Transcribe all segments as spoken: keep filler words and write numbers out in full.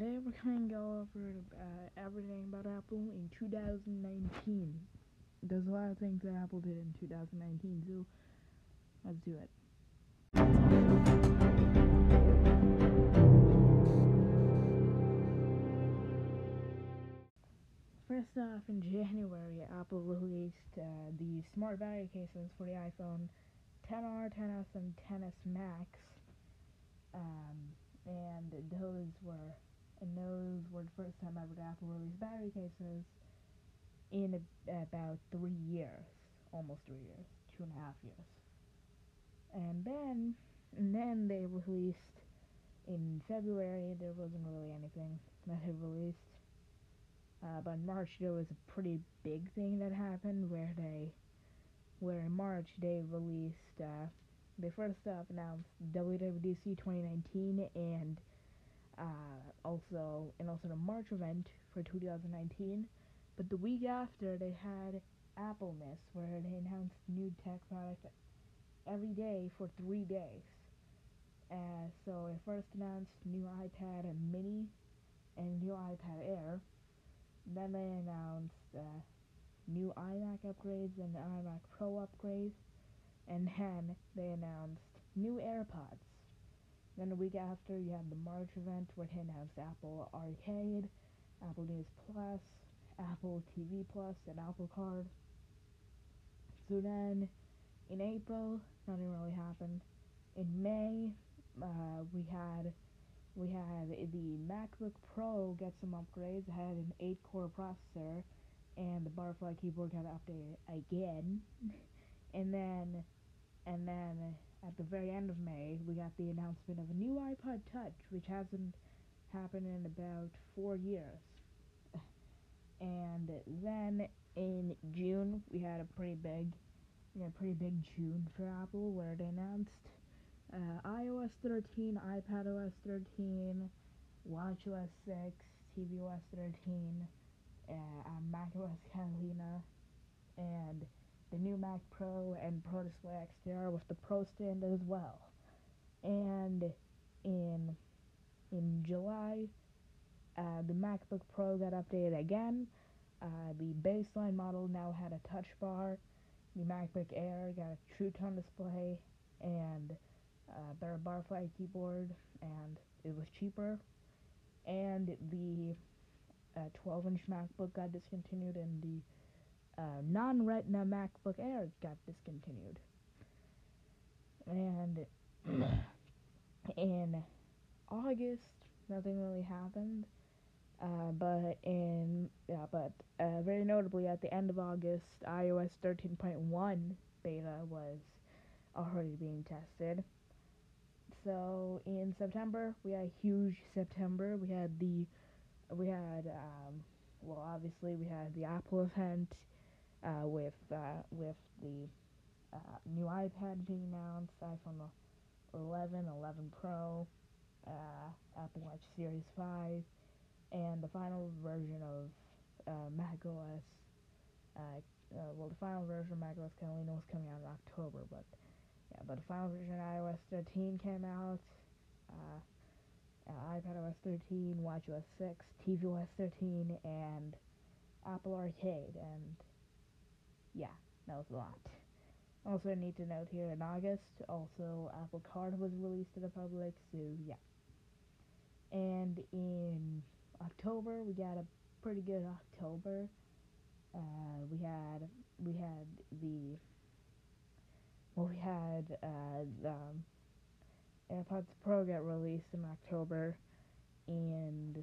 Today we're going to go over uh, everything about Apple in two thousand nineteen. There's a lot of things that Apple did in two thousand nineteen, so let's do it. First off, in January, Apple released uh, the smart value cases for the iPhone X R, X S, and X S Max, um, and those were And those were the first time ever Apple released battery cases in ab- about three years, almost three years, two and a half years. And then, and then they released in February. There wasn't really anything that they released. Uh, but in March there was a pretty big thing that happened where they, where in March they released. Uh, they first off announced W W D C twenty nineteen and. Uh, also, and also the March event for two thousand nineteen, but the week after they had AppleNess, where they announced new tech products every day for three days. Uh, so they first announced new iPad Mini and new iPad Air. Then they announced uh, new iMac upgrades and the iMac Pro upgrades, and then they announced new AirPods. Then the week after, you had the March event where they announced Apple Arcade, Apple News Plus, Apple T V Plus, and Apple Card. So then, in April, nothing really happened. In May, uh, we had we had the MacBook Pro get some upgrades. It had an eight-core processor, and the Butterfly keyboard got updated again. and then, and then. At the very end of May, we got the announcement of a new iPod Touch, which hasn't happened in about four years. And then in June, we had a pretty big, you know, pretty big June for Apple, where they announced uh, iOS thirteen, iPadOS thirteen, watchOS six, tvOS thirteen, uh, macOS Catalina, and the new Mac Pro and Pro Display X D R with the Pro stand as well. And in in July, uh, the MacBook Pro got updated again. Uh, the baseline model now had a touch bar. The MacBook Air got a True Tone display and a better Butterfly keyboard, and it was cheaper. And the twelve-inch uh, MacBook got discontinued, and the Uh, non-Retina MacBook Air got discontinued. And in August, nothing really happened. Uh, but in yeah, but uh, very notably, at the end of August, iOS thirteen point one beta was already being tested. So in September, we had a huge September. We had the we had um, well, obviously we had the Apple event. Uh, with uh, with the uh, new iPad being announced, iPhone eleven, eleven Pro, uh, Apple Watch Series five, and the final version of uh, macOS. Uh, uh, well, the final version of macOS Catalina was coming out in October, but yeah, but the final version of iOS thirteen came out. Uh, uh, iPadOS thirteen, watchOS six, tvOS thirteen, and Apple Arcade, and yeah, that was a lot. Also, I need to note here, in August, also, Apple Card was released to the public, so yeah. And in October, we got a pretty good October. Uh, we had, we had the, well, we had, uh, the um, AirPods Pro got released in October, and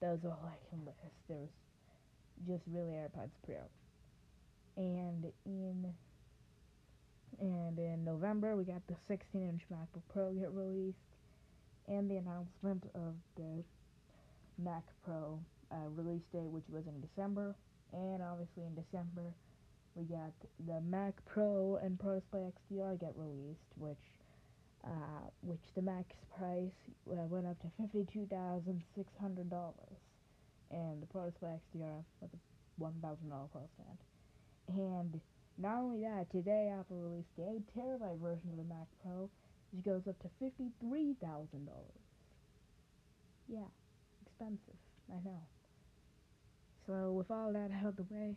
that was all I can list. There was just really AirPods Pro. And in and in November, we got the sixteen-inch MacBook Pro get released, and the announcement of the Mac Pro uh, release date, which was in December. And obviously in December, we got the Mac Pro and Pro Display X D R get released, which uh, which the Mac's price uh, went up to fifty-two thousand six hundred dollars, and the Pro Display X D R with a one thousand dollar Pro stand. And not only that, today Apple released the eight terabyte version of the Mac Pro, which goes up to fifty-three thousand dollars. Yeah, expensive, I know. So with all that out of the way,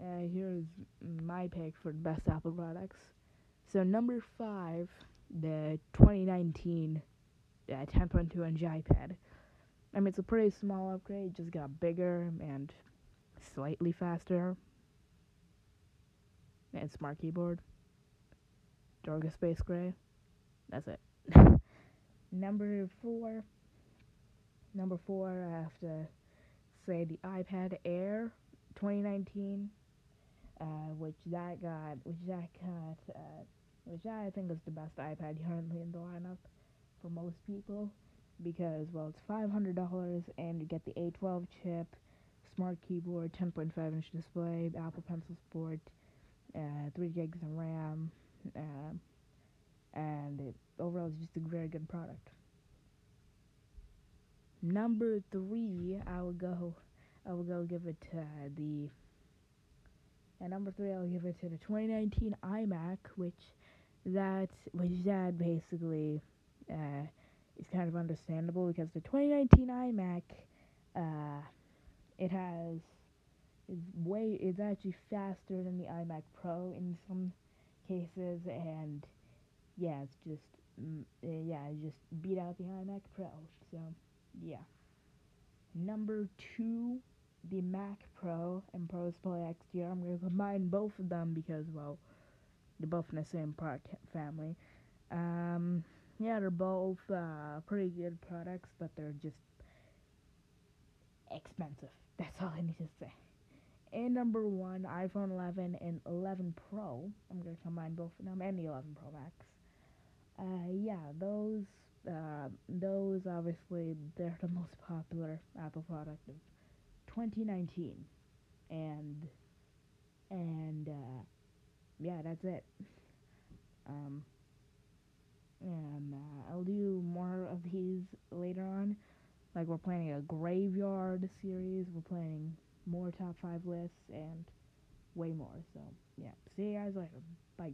uh, here's my pick for the best Apple products. So number five, the twenty nineteen uh, ten point two inch iPad. I mean, it's a pretty small upgrade, just got bigger and slightly faster. And smart keyboard. Darker space gray. That's it. Number four. Number four, I have to say the iPad Air twenty nineteen, uh, which that got, which that got, uh, which I think is the best iPad currently in the lineup for most people, because, well, it's five hundred dollars, and you get the A twelve chip, smart keyboard, ten point five inch display, Apple Pencil support, uh, three gigs of RAM, uh, and it overall is just a very good product. Number three, I will go, I will go give it to uh, the, and number three, I'll give it to the twenty nineteen iMac, which that, which that basically, uh, is kind of understandable, because the twenty nineteen iMac, uh, it has, it's way, it's actually faster than the iMac Pro in some cases, and, yeah, it's just, mm, yeah, it just beat out the iMac Pro, so. Yeah. Number two, the Mac Pro and Pro Display X D R. I'm going to combine both of them because, well, they're both in the same product family. Um, yeah, they're both uh, pretty good products, but they're just expensive. That's all I need to say. And number one, iPhone eleven and eleven Pro. I'm going to combine both of them and the eleven Pro Max. Uh, yeah, those... Uh, those, obviously, they're the most popular Apple product of twenty nineteen, and, and, uh, yeah, that's it, um, and, uh, I'll do more of these later on, like, we're planning a graveyard series, we're planning more top five lists, and way more, so, yeah, see you guys later, bye.